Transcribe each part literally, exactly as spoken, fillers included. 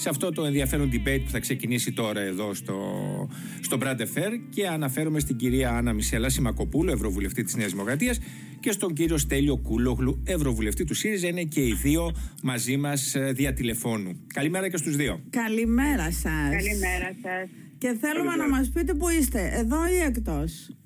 σε αυτό το ενδιαφέρον debate που θα ξεκινήσει τώρα εδώ στο, στο Brad Defer, και αναφέρομαι στην κυρία Άννα-Μισέλ Ασημακοπούλου, Ευρωβουλευτή της Νέας Δημοκρατίας, και στον κύριο Στέλιο Κούλογλου, Ευρωβουλευτή του ΣΥΡΙΖΑ. Είναι και οι δύο μαζί μας δια τηλεφώνου. Καλημέρα και στους δύο. Καλημέρα σας. Καλημέρα σας. Και θέλουμε Καλημέρα. να μας πείτε που είστε, εδώ ή εκτός?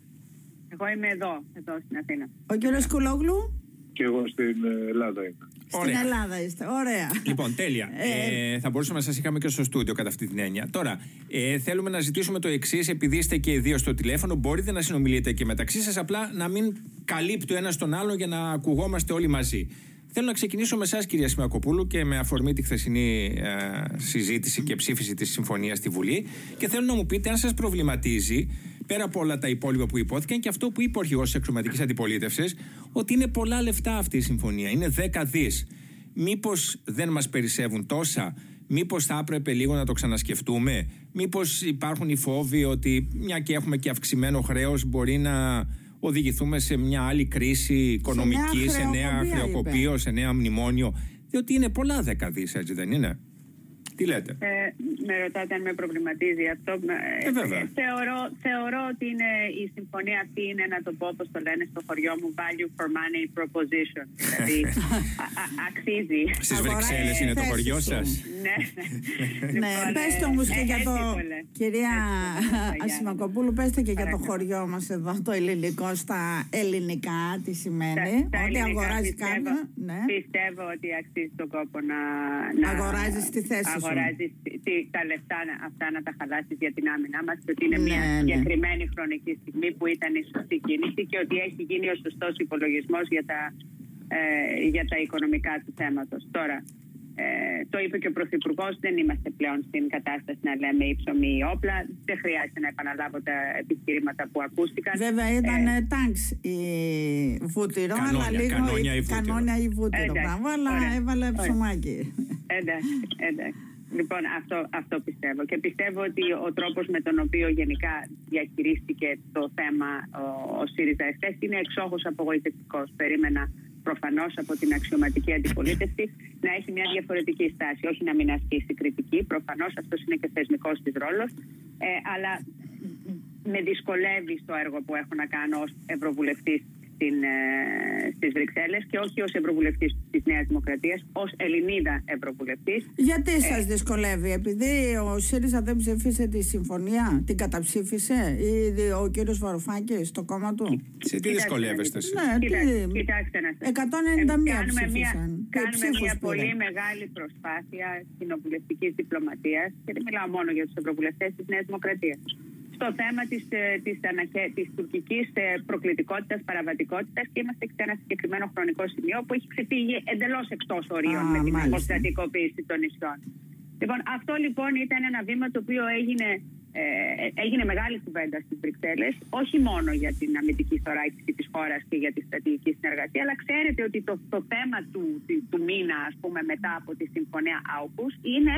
Εγώ είμαι εδώ, εδώ στην Αθήνα. Ο κύριος Κούλογλου? Και εγώ στην Ελλάδα είμαι. Στην Ωραία. Ελλάδα είστε, ωραία. Λοιπόν, τέλεια. ε, θα μπορούσαμε να σας είχαμε και στο στούντιο κατά αυτή την έννοια. Τώρα, ε, θέλουμε να ζητήσουμε το εξής, επειδή είστε και οι δύο στο τηλέφωνο, μπορείτε να συνομιλείτε και μεταξύ σας, απλά να μην καλύπτει ο ένας τον άλλον για να ακουγόμαστε όλοι μαζί. Θέλω να ξεκινήσω με εσάς, κυρία Ασημακοπούλου, και με αφορμή τη χθεσινή ε, συζήτηση και ψήφιση της συμφωνίας στη Βουλή. Και θέλω να μου πείτε αν σας προβληματίζει, πέρα από όλα τα υπόλοιπα που υπόθηκαν, και αυτό που είπε ο Αρχηγός της Αξιωματικής Αντιπολίτευσης, ότι είναι πολλά λεφτά αυτή η συμφωνία. Είναι δέκα δισεκατομμύρια. Μήπως δεν μας περισσεύουν τόσα? Μήπως θα έπρεπε λίγο να το ξανασκεφτούμε? Μήπως υπάρχουν οι φόβοι ότι, μια και έχουμε και αυξημένο χρέος, μπορεί να οδηγηθούμε σε μια άλλη κρίση οικονομική, σε νέα χρεοκοπείο, σε νέα μνημόνιο? Διότι είναι πολλά δεκαδίς, έτσι δεν είναι? Τι λέτε? Ε, με ρωτάτε αν με προβληματίζει αυτό. Ε, ε, ε, θεωρώ, θεωρώ ότι είναι, η συμφωνία αυτή είναι, να το πω όπως το λένε στο χωριό μου, value for money proposition. Δηλαδή α, α, αξίζει. Στις Βρυξέλλες είναι το χωριό σας? Ναι, ναι. Πες το όμως και για το, κυρία Ασημακοπούλου, πέστε και για το χωριό μας εδώ, το ελληνικό, στα ελληνικά, τι σημαίνει. Ότι αγοράζει κάποιο. Πιστεύω ότι αξίζει τον κόπο να αγοράζει τη θέση. Αγοράζεις τα λεφτά αυτά, να τα χαλάσεις για την άμυνά μας, ότι είναι ναι, μια συγκεκριμένη ναι. χρονική στιγμή που ήταν η σωστή κίνηση, και ότι έχει γίνει ο σωστός υπολογισμός για τα, ε, για τα οικονομικά του θέματος. Τώρα, ε, το είπε και ο Πρωθυπουργός, δεν είμαστε πλέον στην κατάσταση να λέμε ύψομοι ή όπλα. Δεν χρειάζεται να επαναλάβω τα επιχειρήματα που ακούστηκαν. Βέβαια, ήταν ε, τάγκς η βούτυρο, αλλά λίγο κανόνια η βούτυρο. Μπράβο, αλλά έβαλε ψωμάκι. Εντάξει, εντάξει. Λοιπόν, αυτό, αυτό πιστεύω. Και πιστεύω ότι ο τρόπος με τον οποίο γενικά διαχειρίστηκε το θέμα ο, ο ΣΥΡΙΖΑ εχθές είναι εξόχως απογοητευτικός. Περίμενα προφανώς από την αξιωματική αντιπολίτευση να έχει μια διαφορετική στάση. Όχι να μην ασκήσει κριτική. Προφανώς αυτός είναι και θεσμικός της ρόλος. Ε, αλλά με δυσκολεύει στο έργο που έχω να κάνω ως Ευρωβουλευτής στις Βρυξέλλες, και όχι ως Ευρωβουλευτής της Νέας Δημοκρατίας, ως Ελληνίδα Ευρωβουλευτής. Γιατί σας δυσκολεύει? Επειδή ο ΣΥΡΙΖΑ δεν ψήφισε τη συμφωνία, την καταψήφισε, ή ο κύριος Βαρουφάκης στο κόμμα του? Σε τι δυσκολεύεστε εσείς? Κοιτάξτε να σας εκατόν ενενήντα μία ψήφισαν. Κάνουμε μια πολύ μεγάλη προσπάθεια κοινοβουλευτικής διπλωματίας, και δεν μιλάω μόνο για τους Ευρωβουλευτές της Νέας Δημοκρατίας, στο θέμα της, της, της τουρκικής προκλητικότητας, παραβατικότητας, και είμαστε σε ένα συγκεκριμένο χρονικό σημείο που έχει ξεφύγει εντελώς εκτός ορίων ah, με την αποστατικοποίηση των νησιών. Λοιπόν, αυτό λοιπόν ήταν ένα βήμα το οποίο έγινε, ε, έγινε μεγάλη κουβέντα στις Βρυξέλλες, όχι μόνο για την αμυντική θωράκιση της χώρας και για τη στρατηγική συνεργασία, αλλά ξέρετε ότι το, το θέμα του, του, του μήνα, ας πούμε, μετά από τη συμφωνία AUKUS, είναι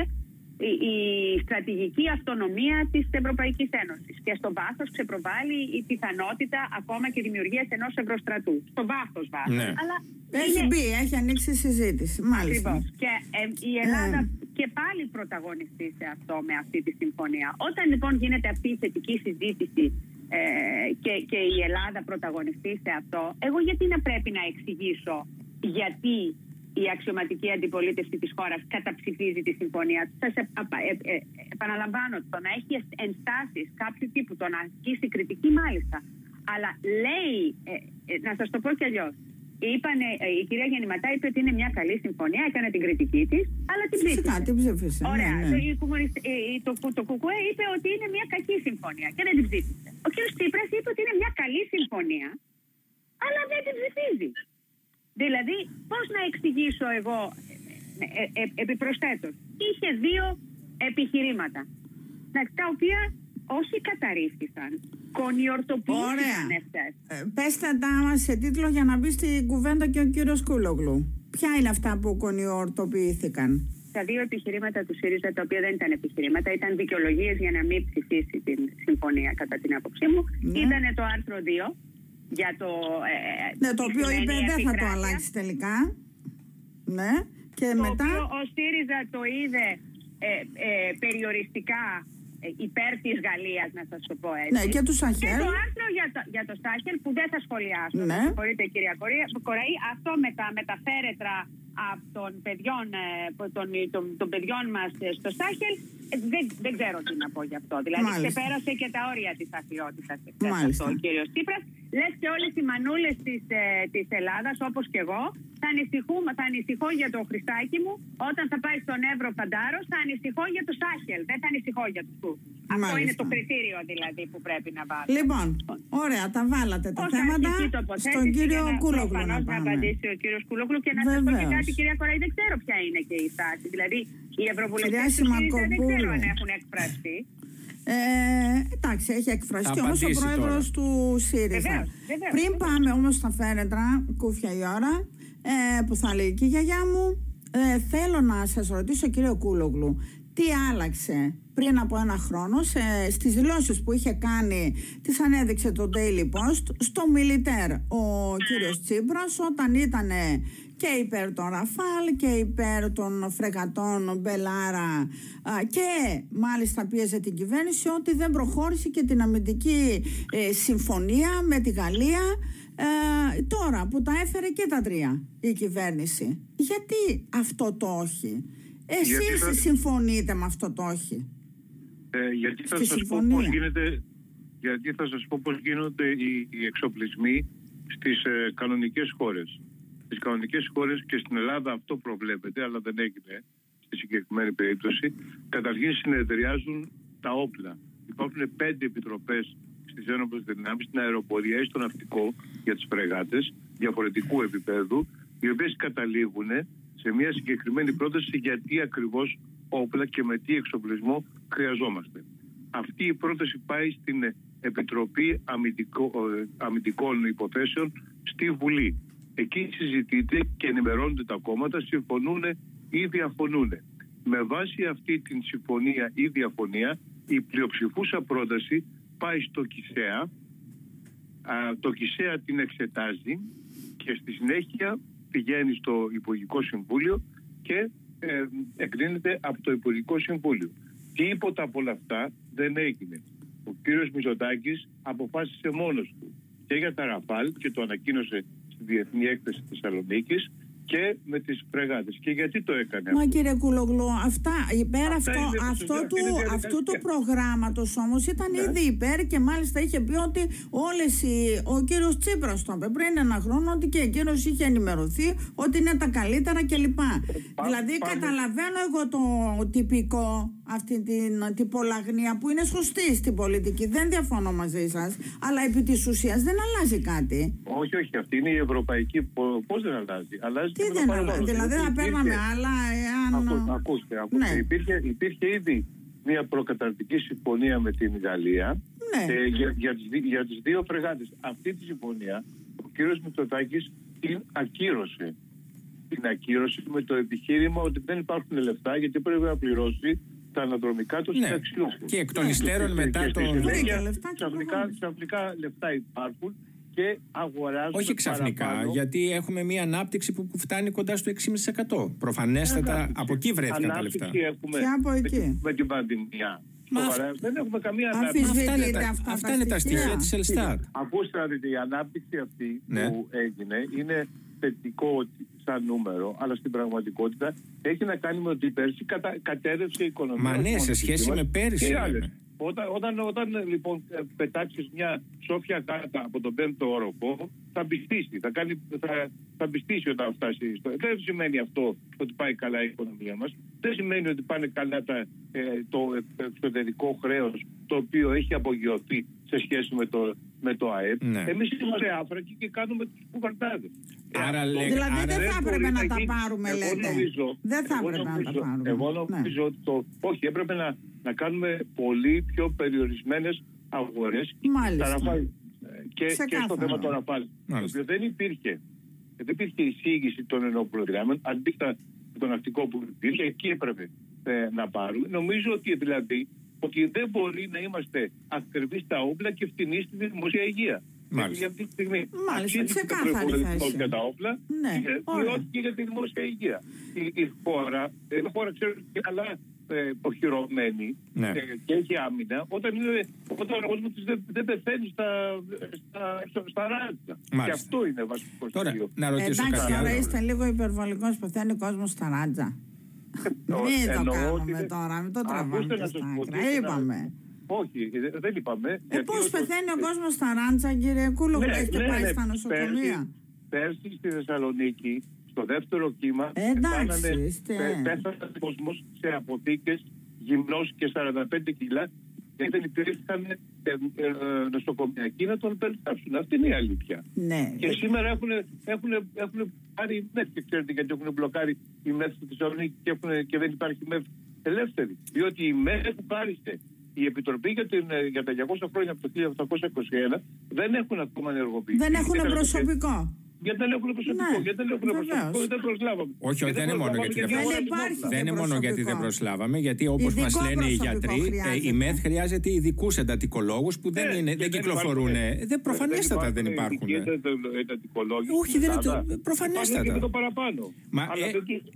Η, η στρατηγική αυτονομία της Ευρωπαϊκής Ένωσης, και στο βάθος ξεπροβάλλει η πιθανότητα ακόμα και δημιουργίας ενός Ευρωστρατού. Στο βάθος βάθος. Ναι. Αλλά έχει είναι... μπει, έχει ανοίξει συζήτηση. Μάλιστα. Ακριβώς. Και ε, η Ελλάδα ε. και πάλι πρωταγωνιστεί σε αυτό με αυτή τη συμφωνία. Όταν λοιπόν γίνεται αυτή η θετική συζήτηση ε, και, και η Ελλάδα πρωταγωνιστεί σε αυτό, εγώ γιατί να πρέπει να εξηγήσω γιατί η αξιωματική αντιπολίτευση της χώρας καταψηφίζει τη συμφωνία? Σας ε, ε, ε, επαναλαμβάνω, το να έχει ενστάσεις κάποιου τύπου, το να ασκήσει κριτική μάλιστα. Αλλά λέει, ε, ε, να σας το πω κι αλλιώς, είπανε, ε, η κυρία Γεννηματά είπε ότι είναι μια καλή συμφωνία, έκανε την κριτική της, αλλά την ψήφισε. Ωραία, ναι, ναι. Το, το, το, το ΚΚΕ είπε ότι είναι μια κακή συμφωνία και δεν την ψήφισε. Ο κ. Τσίπρας είπε ότι είναι μια καλή συμφωνία, αλλά δεν την ψηφίζει. Δηλαδή, πώς να εξηγήσω εγώ, ε, ε, επιπροσθέτως, είχε δύο επιχειρήματα, τα οποία όχι καταρρίφθησαν, κονιορτοποιήθηκαν εχθές. Ε, πέστε τα μας σε τίτλο για να μπει στην κουβέντα και ο κύριος Κούλογλου. Ποια είναι αυτά που κονιορτοποιήθηκαν? Τα δύο επιχειρήματα του ΣΥΡΙΖΑ, τα οποία δεν ήταν επιχειρήματα, ήταν δικαιολογίες για να μην ψηφίσει την συμφωνία, κατά την άποψή μου, ναι. ήταν το άρθρο δύο. Για το, ε, ναι, το οποίο είπε δεν θα το αλλάξει τελικά. Ναι. Και το μετά... οποίο ο ΣΥΡΙΖΑ το είδε ε, ε, περιοριστικά υπέρ της Γαλλίας, να σας το πω έτσι. Ναι, και του Σαχέλ. Και το άρθρο για το, για το Σαχέλ που δεν θα σχολιάσω. Ναι. Συγχωρείτε, κυρία Κοραή, αυτό με τα, με τα φέρετρα από των παιδιών, των, των, των παιδιών μας στο Σάχελ, δεν, δεν ξέρω τι να πω γι' αυτό. Δηλαδή, Μάλιστα. ξεπέρασε και τα όρια της αθλειότητας αυτό ο κύριος Τσίπρας. Λες και όλες οι μανούλες της, ε, της Ελλάδας, όπως και εγώ, θα, θα ανησυχώ για το Χριστάκι μου, όταν θα πάει στον Εύρο Παντάρος, θα ανησυχώ για το Σάχελ, δεν θα ανησυχώ για τους Τούρκους. Αυτό είναι το κριτήριο δηλαδή που πρέπει να βάλουμε. Λοιπόν, ωραία, τα βάλατε τα Όσα θέματα στον κύριο Κούλογλου. Να, να απαντήσει ο κύριος Κούλογλου και να σας πω και κάτι, κυρία Κοραή, δεν ξέρω ποια είναι και η στάση. Δηλαδή, οι ευρωβουλευτές του ΣΥΡΙΖΑ δεν ξέρω αν έχουν εκφραστεί. Ε, εντάξει, έχει εκφραστεί όμως ο πρόεδρος του ΣΥΡΙΖΑ. Βεβαίως, βεβαίως, Πριν βεβαίως. πάμε όμως στα φέρετρα, κούφια η ώρα, ε, που θα λέει και η γιαγιά μου, ε, θέλω να σας ρωτήσω, κύριο Κούλογλου, τι άλλαξε πριν από ένα χρόνο σε, στις δηλώσεις που είχε κάνει, τις ανέδειξε το Daily Post, στο Μιλιτέρ ο κύριος Τσίπρας, όταν ήταν και υπέρ των Rafale και υπέρ των φρεγατών Μπελάρα, και μάλιστα πίεζε την κυβέρνηση ότι δεν προχώρησε και την αμυντική συμφωνία με τη Γαλλία, ε, τώρα που τα έφερε και τα τρία η κυβέρνηση. Γιατί αυτό το όχι? Εσείς θα... συμφωνείτε με αυτό το όχι? Ε, γιατί, θα σας πω πώς γίνεται, γιατί θα σας πω πώς γίνονται οι, οι εξοπλισμοί στις ε, κανονικές χώρες. Στις κανονικές χώρες, και στην Ελλάδα αυτό προβλέπεται, αλλά δεν έγινε στη συγκεκριμένη περίπτωση. Καταρχήν συνεδριάζουν τα όπλα. Υπάρχουν πέντε επιτροπές στις ένοπλες δυνάμεις, στην αεροπορία ή στο ναυτικό για τις φρεγάτες διαφορετικού επίπεδου, οι οποίες καταλήγουν σε μια συγκεκριμένη πρόταση γιατί ακριβώς όπλα και με τι εξοπλισμό χρειαζόμαστε. Αυτή η πρόταση πάει στην Επιτροπή Αμυντικο, Αμυντικών Υποθέσεων στη Βουλή. Εκεί συζητείται και ενημερώνονται τα κόμματα, συμφωνούν ή διαφωνούν. Με βάση αυτή την συμφωνία ή διαφωνία, η πλειοψηφούσα πρόταση πάει στο ΚΥΣΕΑ. Το ΚΥΣΕΑ την εξετάζει και στη συνέχεια πηγαίνει στο Υπουργικό Συμβούλιο και ε, εκδίνεται από το Υπουργικό Συμβούλιο. Τίποτα από όλα αυτά δεν έγινε. Ο κύριος Μητσοτάκης αποφάσισε μόνος του και για τα Rafale, και το ανακοίνωσε στη Διεθνή Έκθεση Θεσσαλονίκης, και με τις φρεγάτες. Και γιατί το έκανε? Μα αυτό, κύριε Κούλογλου, αυτά υπέρ αυτά αυτό, αυτό του, αυτού του προγράμματος όμως ήταν ναι. ήδη υπέρ, και μάλιστα είχε πει ότι όλες οι, ο κύριος Τσίπρας το είπε πριν ένα χρόνο, ότι και εκείνος είχε ενημερωθεί ότι είναι τα καλύτερα κλπ. Δηλαδή πάμε. Καταλαβαίνω εγώ το τυπικό, αυτή την τυπολαγνία που είναι σωστή στην πολιτική, δεν διαφωνώ μαζί σας, αλλά επί της ουσίας δεν αλλάζει κάτι. Όχι, όχι, αυτή είναι η ευρωπαϊκή, πώς δεν αλλάζει, αλλάζει. Τι δεν αλλάζει, δηλαδή θα παίρναμε άλλα εάν... Ακού, ακούστε, ακούστε. Ναι. Υπήρχε, υπήρχε ήδη μια προκαταρτική συμφωνία με την Γαλλία, ναι. ε, για, για, τις, για τις δύο φρεγάτες. Αυτή τη συμφωνία ο κύριος Μητσοτάκης την ακύρωσε. Την ακύρωσε με το επιχείρημα ότι δεν υπάρχουν λεφτά, γιατί πρέπει να πληρώσει τα αναδρομικά του συνταξιού. Ναι. Και εκ των ναι. υστέρων μετά και το... Ξαφνικά λεφτά υπάρχουν. Και όχι ξαφνικά, παραπάνω, γιατί έχουμε μια ανάπτυξη που φτάνει κοντά στο έξι κόμμα πέντε τοις εκατό. Προφανέστατα ανάπτυξη. Από εκεί βρέθηκαν τα λεφτά. Έχουμε και από εκεί. Με την πανδημία. Σοβαρά, δεν έχουμε καμία ανάπτυξη. Αυτά είναι τα, αυτά αυτά είναι τα στοιχεία της Ελστάτ. Ακούστε, η ανάπτυξη αυτή ναι. που έγινε είναι θετικό σαν νούμερο, αλλά στην πραγματικότητα έχει να κάνει με ότι πέρσι κατα... κατέρευσε η οικονομία. Μα ναι, σε σχέση με πέρσι. Όταν, όταν, όταν λοιπόν πετάξεις μια σόφια κάρτα από τον πέμπτο όροφο, θα μπιστήσει, θα, κάνει, θα, θα μπιστήσει όταν φτάσει στο... Δεν σημαίνει αυτό ότι πάει καλά η οικονομία μας. Δεν σημαίνει ότι πάνε καλά τα, ε, το εξωτερικό χρέος, το οποίο έχει απογειωθεί σε σχέση με το, με το ΑΕΠ. Ναι. Εμείς είμαστε άφρακοι και κάνουμε τους κουβαρτάδες. Άρα, ε, δηλαδή άρα δεν θα έπρεπε να τα πάρουμε, εγώ λέτε. Νομίζω, δεν θα έπρεπε να τα πάρουμε. Εγώ νομίζω ότι το... Όχι, έπρεπε να... να κάνουμε πολύ πιο περιορισμένες αγορές και, και στο θέμα των Rafale. Δεν υπήρχε, δεν υπήρχε εισήγηση των ενόπλων, αντίθετα με το ναυτικό που υπήρχε, εκεί έπρεπε ε, να πάρουμε. Νομίζω ότι δηλαδή ότι δεν μπορεί να είμαστε ακριβείς στα όπλα και φτηνοί στη δημοσία υγεία. Μάλιστα. Για αυτή τη στιγμή. Μάλιστα, ξεκάθαρη θέση. Για τα όπλα ναι, και, και για τη δημόσια υγεία. Η, η χώρα, η χώρα ξέρει και καλά ε, υποχυρωμένη, ναι, και, και έχει άμυνα, όταν, όταν ο κόσμος δεν, δεν πεθαίνει στα, στα, στα ράτσα. Και αυτό είναι βασικό στοιχείο. Εντάξει, αλλά είστε λίγο υπερβολικός, πεθαίνει ο κόσμος στα ράτσα. Μην το κάνουμε τώρα, μην το τραβάμε και στα άκρα. Είπαμε. Όχι, δεν είπαμε. Ε, πώς πεθαίνει ο κόσμος στα ράτσα, κύριε Κούλογλου, έχετε πάει στα νοσοκομεία. Πέρσι στη Θεσσαλονίκη, στο δεύτερο κύμα, πέθανε ο κόσμος σε αποθήκες γυμνός και σαράντα πέντε κιλά και δεν υπήρχαν νοσοκομιακοί να τον περιστάσουν. Αυτή είναι η αλήθεια. Ναι. Και σήμερα έχουν, έχουν, έχουν πάρει μέθη, ξέρετε, γιατί έχουν μπλοκάρει η μέθη στη Θεσσαλονίκη και, έχουν, και δεν υπάρχει μέθη ελεύθερη. Διότι η μέθη που πάρισε η Επιτροπή για, την, για τα διακόσια χρόνια από το χίλια οκτακόσια είκοσι ένα δεν έχουν ακόμα ενεργοποιηθεί. Δεν έχουν γιατί προσωπικό. Γιατί δεν έχουν προσωπικό. Ναι, γιατί δεν έχουν προσωπικό, δεν προσλάβαμε. Όχι, δεν, δεν είναι μόνο γιατί δεν, δεν, δεν είναι μόνο γιατί δεν προσλάβαμε. Γιατί όπως μας λένε οι γιατροί, χρειάζεται. Η ΜΕΘ χρειάζεται ειδικούς εντατικολόγους που δεν, ε, είναι, δεν κυκλοφορούν. Δεν προφανέστατα δεν υπάρχουν. Όχι, δεν είναι προφανέστατα. Μα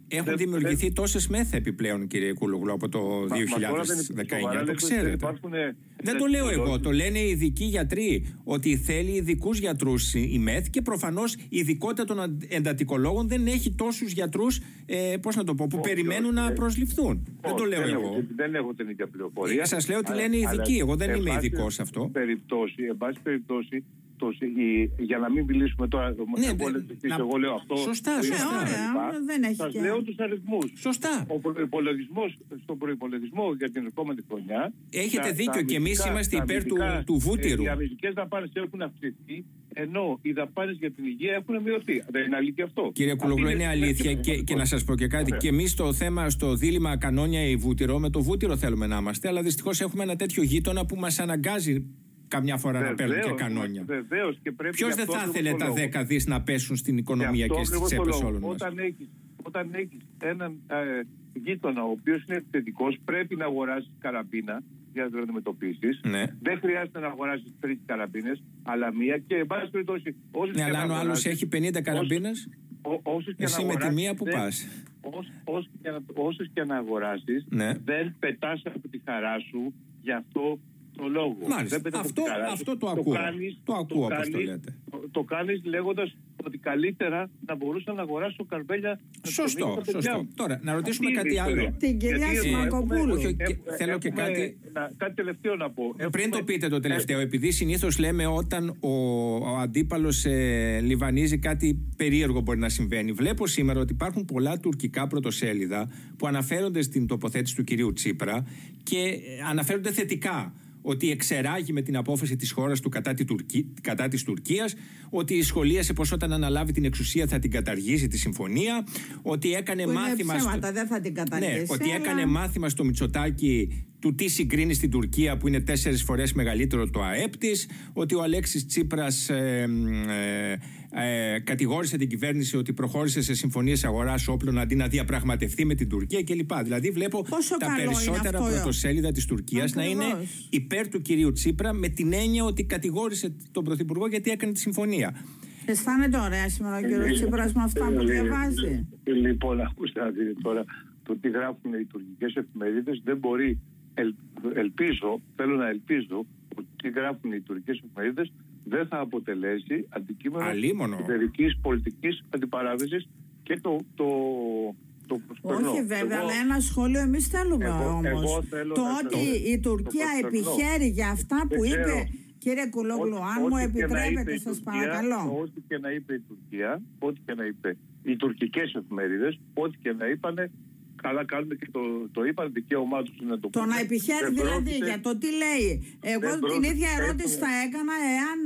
έχουν δημιουργηθεί τόσες ΜΕΘ επιπλέον, κύριε Κούλογλου, από το δύο χιλιάδες δεκαεννιά. Το ξέρετε. Δεν το λέω εγώ. Το λένε οι ειδικοί γιατροί. Ότι θέλει ειδικούς γιατρούς η ΜΕΘ και προφανώς. Η ειδικότητα των εντατικολόγων δεν έχει τόσους γιατρούς, ε, πώς να το πω, που όχι, περιμένουν όχι, να προσληφθούν. Όχι, δεν το λέω δεν εγώ. Δεν έχω την ίδια πληροφορία. Σας λέω ότι λένε οι ειδικοί. Εγώ δεν είμαι ειδικός σε αυτό. Περιπτώσει, εν πάση περιπτώσει, το, η, για να μην μιλήσουμε τώρα. Ναι, εγώ, δε, να, εγώ λέω αυτό. Σωστά, το σωστά. Ωραία, δεν έχει σας και... λέω τους αριθμούς. Σωστά. Ο προϋπολογισμός, στον προϋπολογισμό για την επόμενη χρονιά. Έχετε τα, δίκιο και εμείς είμαστε υπέρ του βούτυρου. Οι αμυντικές δαπάνες έχουν αυξηθεί, ενώ οι δαπάνες για την υγεία έχουν μειωθεί. Δεν είναι αλήθεια αυτό? Κύριε Κούλογλου, είναι αλήθεια και, και να σας πω και κάτι. Και εμείς το θέμα στο δίλημμα κανόνια ή βούτυρο, με το βούτυρο θέλουμε να είμαστε, αλλά δυστυχώς έχουμε ένα τέτοιο γείτονα που μας αναγκάζει καμιά φορά βεβαίως, να παίρνουν και κανόνια. Ποιος δεν θα ήθελε τα δέκα δις να πέσουν στην οικονομία και στις τσέπες όλων μας. Όταν έχεις, όταν έχεις έναν ε, γείτονα ο οποίος είναι επιθετικός, πρέπει να αγοράσεις καραμπίνα για να το αντιμετωπίσεις. Ναι. Δεν χρειάζεται να αγοράσεις τρεις καραμπίνες, αλλά μία και εν πάση περιπτώσει. Ναι, αλλά αν ο άλλος έχει πενήντα καραμπίνες, εσύ με τη μία που πας. Όσες και να αγοράσεις, δεν πετάς από τη χαρά σου, γι' αυτό. Λόγο. Μάλιστα. Αυτό, αυτό το, το ακούω. Κάνεις, το ακούω, όπως το λέτε. Το, το κάνεις λέγοντας ότι καλύτερα να μπορούσα να αγοράσω καρβέλια. Σωστό, σωστό. Τώρα, να ρωτήσουμε αυτή κάτι άλλο. Την κυρία Ασημακοπούλου. Θέλω και κάτι. Να, κάτι τελευταίο να πω. Πριν έχουμε... το πείτε το τελευταίο, επειδή συνήθως λέμε όταν ο, ο αντίπαλος ε, λιβανίζει, κάτι περίεργο μπορεί να συμβαίνει. Βλέπω σήμερα ότι υπάρχουν πολλά τουρκικά πρωτοσέλιδα που αναφέρονται στην τοποθέτηση του κυρίου Τσίπρα και αναφέρονται θετικά. Ότι εξεράγει με την απόφαση της χώρας του κατά, τη Τουρκή, κατά της Τουρκίας, ότι σχολίασε πως όταν αναλάβει την εξουσία θα την καταργήσει τη συμφωνία, ότι έκανε που μάθημα. Είναι ψέματα, στο... δεν θα την καταργήσει. Ναι, ότι αλλά... έκανε μάθημα στο Μητσοτάκη του τι συγκρίνει στην Τουρκία που είναι τέσσερις φορές μεγαλύτερο το Α Ε Π της, ότι ο Αλέξης Τσίπρας ε, ε, ε, κατηγόρησε την κυβέρνηση ότι προχώρησε σε συμφωνίες αγοράς όπλων αντί να διαπραγματευτεί με την Τουρκία κλπ. Δηλαδή βλέπω πόσο τα περισσότερα πρωτοσέλιδα της Τουρκίας ακριβώς να είναι υπέρ του κυρίου Τσίπρα με την έννοια ότι κατηγόρησε τον Πρωθυπουργό γιατί έκανε τη συμφωνία. Αισθάνεται ωραία σήμερα ο κύριος Τσίπρας με αυτά που διαβάζει. Λοιπόν, ακούστε να δείτε τώρα το τι γράφουν οι τουρκικές εφημερίδες. Δεν μπορεί. Ελ, ελπίζω, θέλω να ελπίζω ότι τι γράφουν οι τουρκικές εφημερίδες δεν θα αποτελέσει αντικείμενο εταιρικής πολιτικής αντιπαράθεσης και το, το, το προσπερνώ. Όχι βέβαια, εγώ, αλλά ένα σχόλιο εμείς θέλουμε εγώ, όμως. Εγώ θέλω το ότι θέλω, η Τουρκία επιχαίρει για αυτά που είπε, ξέρω, κύριε Κούλογλου, ό, αν ό, μου επιτρέπετε σας Τουρκία, παρακαλώ. Ό,τι και να είπε η Τουρκία, ό,τι και να είπε οι τουρκικές εφημερίδες, ό,τι και να είπανε, καλά κάνουν και το, το είπαν δικαίωμά τους να το πούνε. Το να επιχαίρει δηλαδή για το τι λέει. Εγώ την ίδια ερώτηση θα έκανα εάν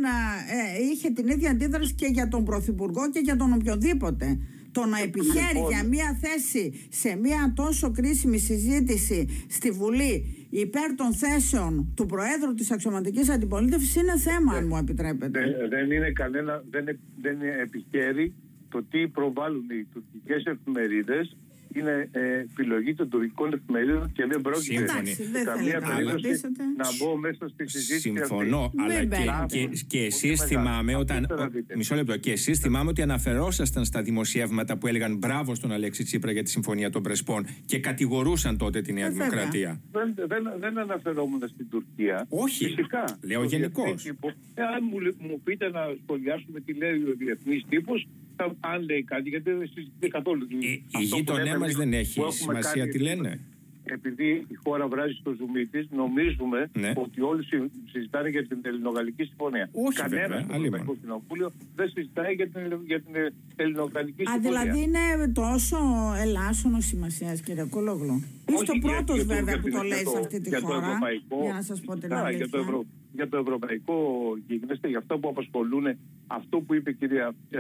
ε, είχε την ίδια αντίδραση και για τον Πρωθυπουργό και για τον οποιοδήποτε. Το να επιχαίρει για μία θέση σε μία τόσο κρίσιμη συζήτηση στη Βουλή υπέρ των θέσεων του Προέδρου της Αξιωματικής Αντιπολίτευσης είναι θέμα, αν μου επιτρέπετε. Δεν, δεν είναι κανένα, δεν, δεν επιχαίρει το τι προβάλλουν οι τουρκικές εφημερίδες είναι επιλογή των τουρκικών εφημερίδων και δεν πρόκειται σε καμία περίπτωση να μπω μέσα στη συζήτηση. Συμφωνώ, αλλά και εσείς θυμάμαι όταν. Μισό λεπτό. Και εσείς θυμάμαι ότι αναφερόσασταν στα δημοσιεύματα που έλεγαν μπράβο στον Αλέξη Τσίπρα για τη Συμφωνία των Πρεσπών και κατηγορούσαν τότε τη Νέα Δημοκρατία. Δεν αναφερόμουν στην Τουρκία. Όχι. Λέω γενικώς. Αν μου πείτε να σχολιάσουμε τι λέει ο διεθνής τύπος. Αν λέει κάτι, γιατί δεν συζητείται καθόλου. Η γείτονιά μας δεν έχει σημασία τι λένε. Επειδή η χώρα βράζει στο ζουμί της, νομίζουμε ναι. ότι όλοι συζητάνε για την ελληνογαλλική συμφωνία. Όχι, κανένας στο Ευρωπαϊκό Κοινοβούλιο δεν συζητάει για την, για την ελληνογαλλική συμφωνία. Α, δηλαδή είναι τόσο ελάσσονο σημασία, κύριε Κούλογλου. Είστε ο πρώτος για, βέβαια για που το λέει σε αυτή τη χώρα. Για να σας πω την αλήθεια. Για το ευρωπαϊκό γίγνεσθε, για αυτά που απασχολούν, αυτό που είπε η κυρία ε,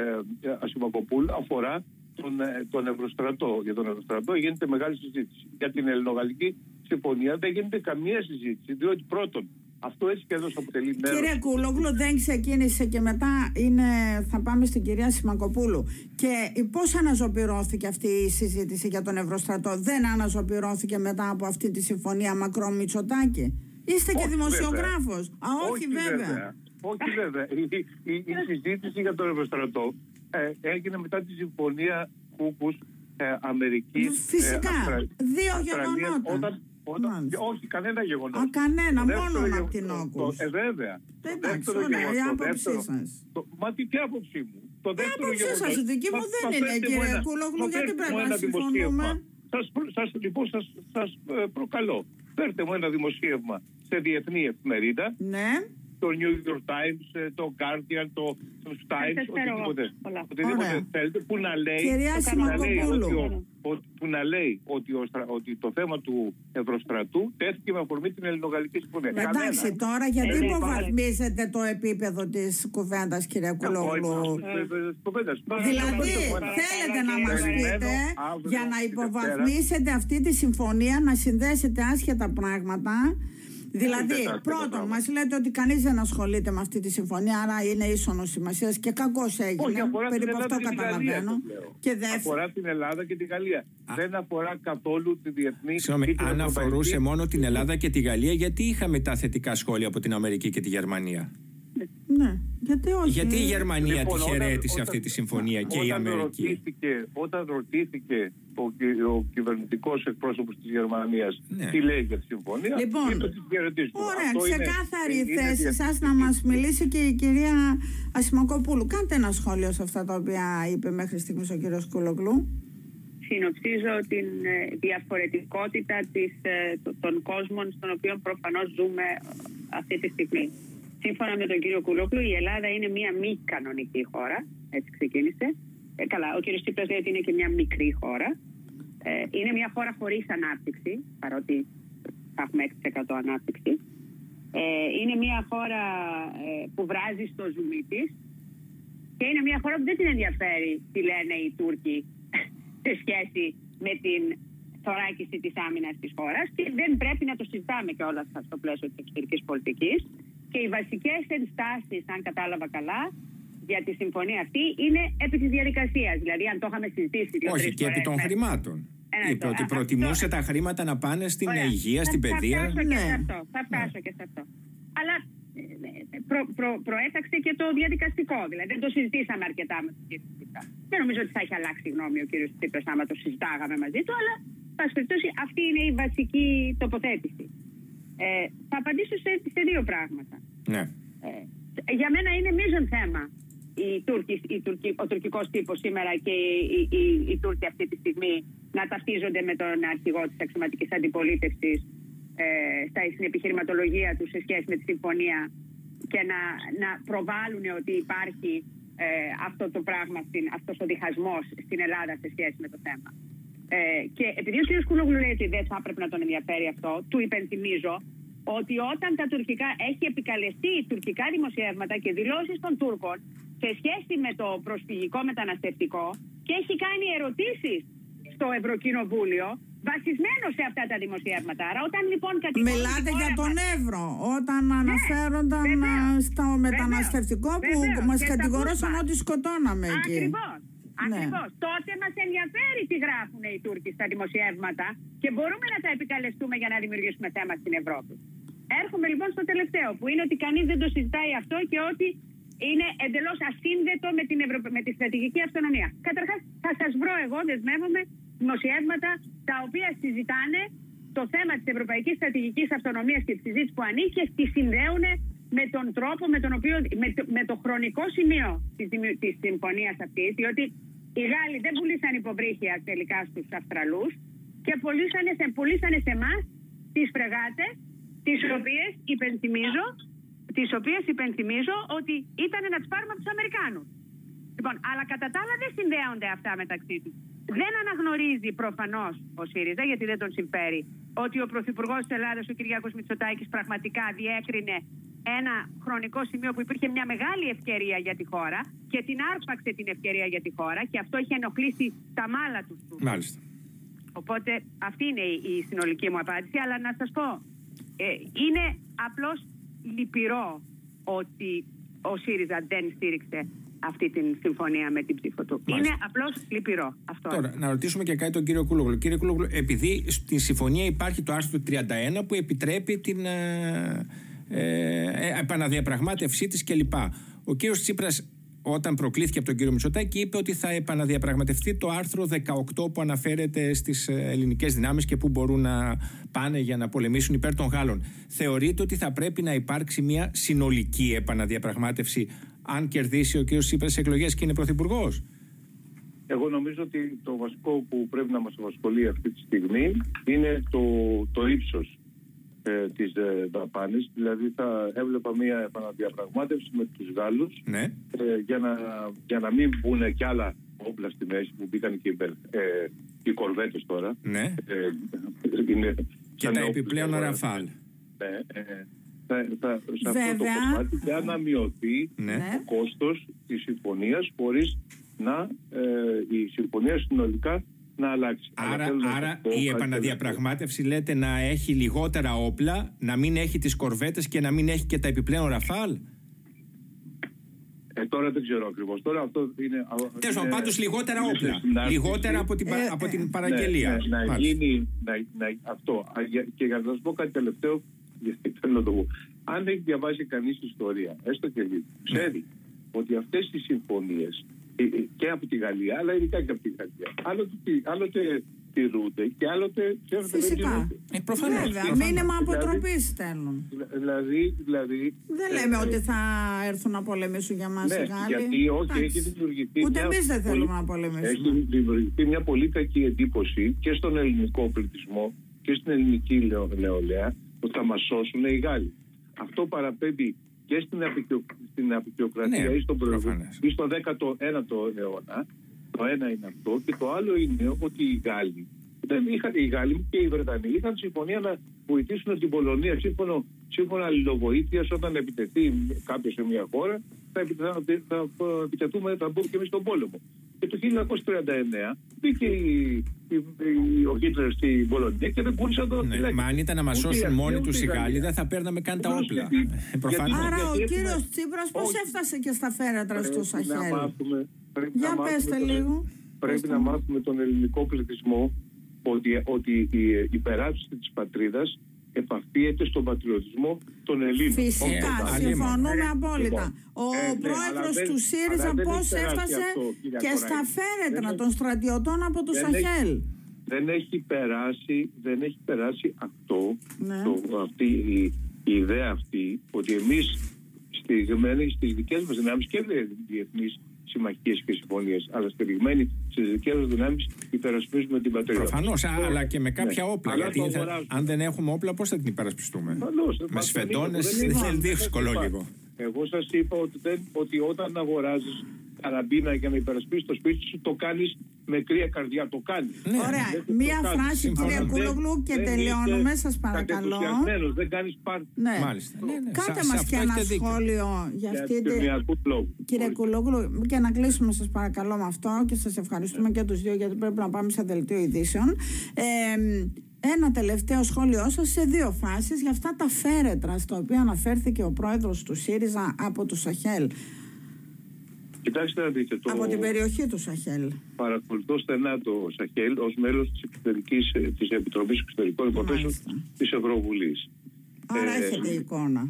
Ασημακοπούλου αφορά τον, τον Ευρωστρατό. Για τον Ευρωστρατό γίνεται μεγάλη συζήτηση. Για την ελληνογαλλική συμφωνία δεν γίνεται καμία συζήτηση, διότι πρώτον, αυτό έτσι και εδώ αποτελεί μέρος. Κύριε Κούλογλου, δεν ξεκίνησε και μετά είναι, θα πάμε στην κυρία Ασημακοπούλου. Και πώς αναζωπυρώθηκε αυτή η συζήτηση για τον Ευρωστρατό? Δεν αναζωπυρώθηκε μετά από αυτή τη συμφωνία Μακρό-Μητσοτάκη? Είστε και δημοσιογράφος. Α, όχι, όχι βέβαια. βέβαια. Όχι βέβαια. Η, η, η συζήτηση για τον Ευρωστρατό ε, έγινε μετά τη συμφωνία Κούκους ε, Αμερικής. Φυσικά. Ε, Αστρα... Δύο γεγονότα. Όταν, όταν... Όχι, κανένα γεγονό. Α, κανένα. Μόνο γεγονό... από την Όκους. Ε, βέβαια. Εντάξει, ωραία. Η άποψή σας. Μα τι άποψή μου. Η άποψή σας, η δική μου δεν είναι, κύριε Κούλογλου, γιατί πρέπει να συμφωνούμε. Λοιπόν, σας προκαλώ. Φέρτε μου ένα δημοσίευμα σε διεθνή εφημερίδα, ναι. το New York Times, το Guardian, το, το Times, οτιδήποτε, οτιδήποτε θέλετε, που να λέει, που να λέει, ότι, ο, ο, που να λέει ότι, ο, ότι το θέμα του Ευρωστρατού τέθηκε με αφορμή την ελληνογαλλική συμφωνία. Εντάξει τώρα, γιατί ε, υποβαθμίζετε ε, το επίπεδο της κουβέντας, κύριε Κούλογλου? Δηλαδή θέλετε να μας πείτε, για να υποβαθμίσετε αυτή τη συμφωνία, να συνδέσετε άσχετα πράγματα? Δηλαδή, πρώτον, μας λέτε ότι κανείς δεν ασχολείται με αυτή τη συμφωνία, άρα είναι ίσονος σημασίας και κακώς έγινε. Περίπου αυτό καταλαβαίνω. Και δεύτερον, αφορά την Ελλάδα και τη Γαλλία. Δεν αφορά καθόλου τη διεθνή. Συγγνώμη, αν αφορούσε μόνο την Ελλάδα και τη Γαλλία, γιατί είχαμε τα θετικά σχόλια από την Αμερική και τη Γερμανία? Ναι, γιατί όχι. Γιατί η Γερμανία λοιπόν, τη χαιρέτησε όταν, αυτή τη συμφωνία όταν, και η Αμερική. Ρωτήθηκε, όταν ρωτήθηκε ο, ο κυβερνητικός εκπρόσωπος της Γερμανίας ναι. τι λέει για τη συμφωνία, λοιπόν, είπε ότι τη χαιρετίζουμε. Ωραία, αυτό ξεκάθαρη είναι, η θέση σας να μας μιλήσει και η κυρία Ασημακοπούλου. Κάντε ένα σχόλιο σε αυτά τα οποία είπε μέχρι στιγμής ο κύριος Κούλογλου. Συνοψίζω την διαφορετικότητα της, των κόσμων στον οποίο προφανώς ζούμε αυτή τη στιγμή. Σύμφωνα με τον κύριο Κούλογλου, η Ελλάδα είναι μια μη κανονική χώρα. Έτσι ξεκίνησε. Ε, καλά, ο κύριος Τσίπρας λέει ότι είναι και μια μικρή χώρα. Ε, είναι μια χώρα χωρίς ανάπτυξη, παρότι θα έχουμε έξι τοις εκατό ανάπτυξη. Ε, είναι μια χώρα ε, που βράζει στο ζουμί της. Και είναι μια χώρα που δεν την ενδιαφέρει τι λένε οι Τούρκοι σε σχέση με την θωράκιση της άμυνας της χώρας. Και δεν πρέπει να το συζητάμε κιόλας στο πλαίσιο της εξωτερικής πολιτικής. Και οι βασικές ενστάσεις, αν κατάλαβα καλά, για τη συμφωνία αυτή είναι επί της διαδικασίας. Δηλαδή, αν το είχαμε συζητήσει δύο-τρεις φορές. Όχι, και επί των χρημάτων. Ένα είπε αυτό. Ότι προτιμούσε αυτό... τα χρήματα να πάνε στην Ωραία. υγεία, στην θα, παιδεία. Θα φτάσω, ναι. και, σε αυτό. Θα φτάσω ναι. και σε αυτό. Αλλά προ, προ, προέταξε και το διαδικαστικό. Δηλαδή, δεν το συζητήσαμε αρκετά με τον κύριο Τσίπρα. Δεν νομίζω ότι θα έχει αλλάξει γνώμη ο κύριος Τσίπρας άμα το συζητάγαμε μαζί του, αλλά πάση περιπτώσει αυτή είναι η βασική τοποθέτηση. Ε, θα απαντήσω σε, σε δύο πράγματα. Ναι. Ε, για μένα είναι μείζον θέμα η Τουρκη, η Τουρκη, ο τουρκικός τύπος σήμερα και οι, οι, οι Τούρκοι αυτή τη στιγμή να ταυτίζονται με τον αρχηγό της Αξιωματικής Αντιπολίτευσης ε, στα, στην επιχειρηματολογία τους σε σχέση με τη συμφωνία και να, να προβάλλουν ότι υπάρχει ε, αυτό το πράγμα, στην, αυτός ο διχασμός στην Ελλάδα σε σχέση με το θέμα. Ε, και επειδή ο κ. Κούλογλου λέει ότι δεν θα έπρεπε να τον ενδιαφέρει αυτό, του υπενθυμίζω ότι όταν τα τουρκικά έχει επικαλεστεί τουρκικά δημοσιεύματα και δηλώσεις των Τούρκων σε σχέση με το προσφυγικό μεταναστευτικό και έχει κάνει ερωτήσεις στο Ευρωκοινοβούλιο βασισμένο σε αυτά τα δημοσιεύματα. Άρα όταν λοιπόν κατηγορούν. Μιλάτε για τον Εύρο, όταν ναι, αναφέρονταν βεβαίως, στο μεταναστευτικό βεβαίως, που μας κατηγορούσαν ότι σκοτώναμε εκεί. Ακριβώς. Ακριβώς. Ναι. Τότε μας ενδιαφέρει τι γράφουν οι Τούρκοι στα δημοσιεύματα και μπορούμε να τα επικαλεστούμε για να δημιουργήσουμε θέμα στην Ευρώπη. Έρχομαι λοιπόν στο τελευταίο, που είναι ότι κανείς δεν το συζητάει αυτό και ότι είναι εντελώς ασύνδετο με, την Ευρω... με τη στρατηγική αυτονομία. Καταρχάς, θα σας βρω εγώ, δεσμεύομαι, δημοσιεύματα τα οποία συζητάνε το θέμα της Ευρωπαϊκής Στρατηγικής Αυτονομίας και τη συζήτηση που ανήκει και τη συνδέουν με τον τρόπο, με, τον οποίο, με, το, με το χρονικό σημείο της, της συμφωνίας αυτής, διότι οι Γάλλοι δεν πουλήσαν υποβρύχια τελικά στους Αυστραλούς και πουλήσανε σε, πουλήσανε σε εμάς τις φρεγάτες, τις οποίες υπενθυμίζω, τις οποίες υπενθυμίζω ότι ήταν να τις πάρουμε από τους Αμερικάνους. Λοιπόν, αλλά κατά τα άλλα δεν συνδέονται αυτά μεταξύ τους. Δεν αναγνωρίζει προφανώς ο ΣΥΡΙΖΑ, γιατί δεν τον συμφέρει, ότι ο Πρωθυπουργός της Ελλάδας, ο Κυριάκος Μητσοτάκης, πραγματικά διέκρινε ένα χρονικό σημείο που υπήρχε μια μεγάλη ευκαιρία για τη χώρα και την άρπαξε την ευκαιρία για τη χώρα και αυτό είχε ενοχλήσει τα μάλα τους. Μάλιστα. Οπότε αυτή είναι η συνολική μου απάντηση. Αλλά να σας πω, ε, είναι απλώς λυπηρό ότι ο ΣΥΡΙΖΑ δεν στήριξε αυτή την συμφωνία με την ψήφο του. Μάλιστα. Είναι απλώς λυπηρό αυτό. Τώρα, να ρωτήσουμε και κάτι τον κύριο Κούλογλο. Κύριε Κούλογλο, επειδή στη συμφωνία υπάρχει το άρθρο τριάντα ένα που επιτρέπει την ε, ε, επαναδιαπραγμάτευσή της κλπ. Ο κύριος Τσίπρας, όταν προκλήθηκε από τον κύριο Μητσοτάκη, είπε ότι θα επαναδιαπραγματευτεί το άρθρο δεκαοκτώ που αναφέρεται στις ελληνικές δυνάμεις και που μπορούν να πάνε για να πολεμήσουν υπέρ των Γάλλων. Θεωρείτε ότι θα πρέπει να υπάρξει μια συνολική επαναδιαπραγμάτευση αν κερδίσει ο κ. Τσίπρας εκλογές και είναι πρωθυπουργός? Εγώ νομίζω ότι το βασικό που πρέπει να μας απασχολεί αυτή τη στιγμή είναι το, το ύψος ε, της ε, δαπάνης. Δηλαδή θα έβλεπα μια επαναδιαπραγμάτευση με τους Γάλλους, ναι. ε, για, να, για να μην μπουν κι άλλα όπλα στη μέση που μπήκαν και οι, ε, οι κορβέτες τώρα. Ναι. Ε, ε, είναι και τα επιπλέον Ραφάλ. Θα, θα, σε Βέβαια. αυτό το κομμάτι για να μειωθεί ναι. το κόστος της συμφωνίας χωρίς να ε, η συμφωνία συνολικά να αλλάξει. Άρα, άρα να η επαναδιαπραγμάτευση το... λέτε να έχει λιγότερα όπλα, να μην έχει τις κορβέτες και να μην έχει και τα επιπλέον Ραφάλ. Ε, τώρα δεν ξέρω ακριβώς. Τώρα αυτό είναι... Τέλος πάντων, πάντως λιγότερα όπλα. Λιγότερα από την, ε, ε, από την παραγγελία. Ναι, ναι, ναι, να γίνει να, να, αυτό. Και για να σας πω κάτι τελευταίο, γιατί θέλω να το πω. Αν έχει διαβάσει κανείς ιστορία, έστω και λίγο, ξέρει ότι αυτές τις συμφωνίες και από τη Γαλλία, αλλά ειδικά και από τη Γαλλία, άλλοτε, άλλοτε τηρούνται και άλλοτε ξέρετε δεν τηρούνται. Ε, προφανώς. Βέβαια, μήνυμα αποτροπής στέλνουν. Δηλαδή, δηλαδή, δεν λέμε ε, ότι θα έρθουν να πολεμήσουν για μας οι Γάλλοι. Ναι, γιατί όχι, έχει δημιουργηθεί. Ούτε εμείς δεν θέλουμε να πολεμήσουμε. Έχει δημιουργηθεί μια πολύ κακή εντύπωση και στον ελληνικό πληθυσμό και στην ελληνική νεολαία ότι θα μας σώσουν οι Γάλλοι. Αυτό παραπέμπει και στην, απεικιο... στην απεικιοκρατία ναι, ή στον προηγούμενο ή στον δέκατο ένατο αιώνα. Το ένα είναι αυτό. Και το άλλο είναι ότι οι Γάλλοι, δεν είχαν, οι Γάλλοι και οι Βρετανοί είχαν συμφωνία να βοηθήσουν την Πολωνία σύμφωνο, σύμφωνα αλληλοβοήθειας. Όταν επιτεθεί κάποιος σε μια χώρα, θα, επιτεθούμε, θα, επιτεθούμε, θα μπούμε και εμείς στον πόλεμο. Και το χίλια εννιακόσια τριάντα εννέα μπήκε ο Χίτλερ στην Πολωνία και δεν πούλησαν το ναι, μα αν ήταν να μας σώσουν μόνοι τους οι Γάλλοι, δεν θα παίρναμε καν τα όπλα. Προφανώς. Άρα ο κύριος Τσίπρας πώς έφτασε και στα φέρατρα στο Σαχέλ? Για πέστε λίγο. Πρέπει να μάθουμε τον ελληνικό πληθυσμό ότι, ότι η υπεράσπιση της πατρίδας επαφίεται στον πατριωτισμό των Ελλήνων. Φυσικά, ε, συμφωνούμε ε, απόλυτα. Ε, ο ε, πρόεδρος ναι, του ΣΥΡΙΖΑ πώς έφτασε αυτό, και στα φέρετρα δεν, των στρατιωτών από το Σαχέλ. Δεν έχει περάσει, δεν έχει περάσει αυτό, ναι. το, αυτή, η, η ιδέα αυτή, ότι εμείς στηριγμένοι στις δικές μας δυνάμεις και διεθνείς συμμαχίες και συμφωνίες, αλλά στηριγμένοι στις δικές μας δυνάμεις υπερασπίζουμε την πατρίδα. Προφανώς, αλλά και με κάποια ναι. όπλα. Αλλά γιατί θα, αν δεν έχουμε όπλα, πώς θα την υπερασπιστούμε? Προφανώς, με σφεντώνες δεν είναι δύσκολο λίγο. Εγώ σας είπα ότι, δεν, ότι όταν αγοράζεις καραμπίνα για να υπερασπίσεις το σπίτι σου, το κάνεις με κρύα καρδιά. Το κάνεις. Ναι. Ωραία. Δεν μία φράση, κύριε Κούλογλου, και τελειώνουμε. Σας παρακαλώ. Δεν κάνεις πάρτι. Ναι. Μάλιστα. Ναι, ναι. Κάντε μας και ένα σχόλιο για αυτή την. Κύριε Κούλογλου, και να κλείσουμε, σας παρακαλώ, με αυτό και σας ευχαριστούμε και τους δύο, γιατί πρέπει να πάμε σε δελτίο ειδήσεων. Ε, Ένα τελευταίο σχόλιο σας σε δύο φάσεις για αυτά τα φέρετρα στα οποία αναφέρθηκε ο πρόεδρος του ΣΥΡΙΖΑ από το Σαχέλ. Κοιτάξτε να δείτε το... Από την περιοχή του Σαχέλ. Παρακολουθώ στενά το Σαχέλ ως μέλος της, της Επιτροπής Εξωτερικών Υποθέσεων της Ευρωβουλής. Άρα ε, έχετε εικόνα.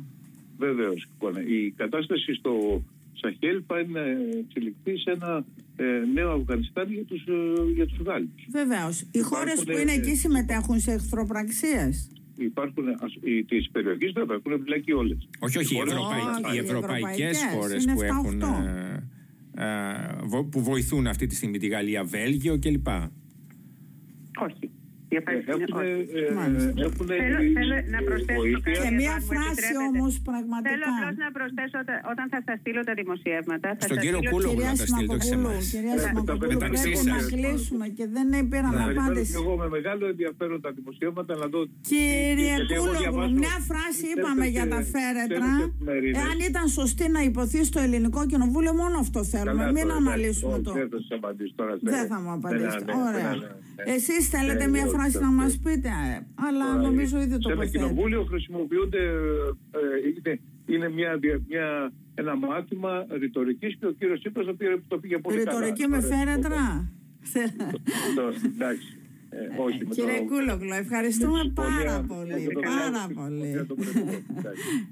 Βεβαίως. Η κατάσταση στο Σαχέλ πάει να εξελιχθεί σε ένα ε, νέο Αφγανιστάν για τους, ε, για τους Γάλλους. Βεβαίως. Οι χώρες που είναι ε, εκεί συμμετέχουν σε εχθροπραξίες. Υπάρχουν τις περιοχές, βέβαια, έχουν μπλακεί όλες. Όχι, όχι. Οι, ευρωπαϊ... οι ευρωπαϊκές χώρες που έχουν... Ε, ε, που βοηθούν αυτή τη στιγμή τη Γαλλία, Βέλγιο κλπ. Όχι. Και μία φράση όμως πραγματικά. Θέλω απλώς να προσθέσω όταν θα σας στείλω τα δημοσιεύματα. Στον κύριο Κούλογλου να τα στείλω και σε εμάς. Κυρία Ασημακοπούλου, πρέπει να κλείσουμε και δεν πήραμε απάντηση. Εγώ με μεγάλο ενδιαφέρον τα δημοσιεύματα να δω. Κύριε Κούλογλου, μια φράση είπαμε για τα φέρετρα. Εάν ήταν σωστή να υποθεί στο Ελληνικό Κοινοβούλιο, μόνο αυτό θέλουμε. Μην αναλύσουμε το. Δεν θα μου απαντήσετε. Ωραία. Εσείς θέλετε μια φράση να μας πείτε, αλλά Άρα, νομίζω ήδη το παθαίνει. Σε ένα κοινοβούλιο χρησιμοποιούνται, ε, είναι, είναι μια, μια, ένα μάθημα ρητορικής και ο κύριος Τσίπρας το πήγε πολύ καλά. Ρητορική με φέρετρα. Εντάξει. Ε, όχι, κύριε Κούλογλο, ευχαριστούμε πάρα πολύ. Πάρα πολύ.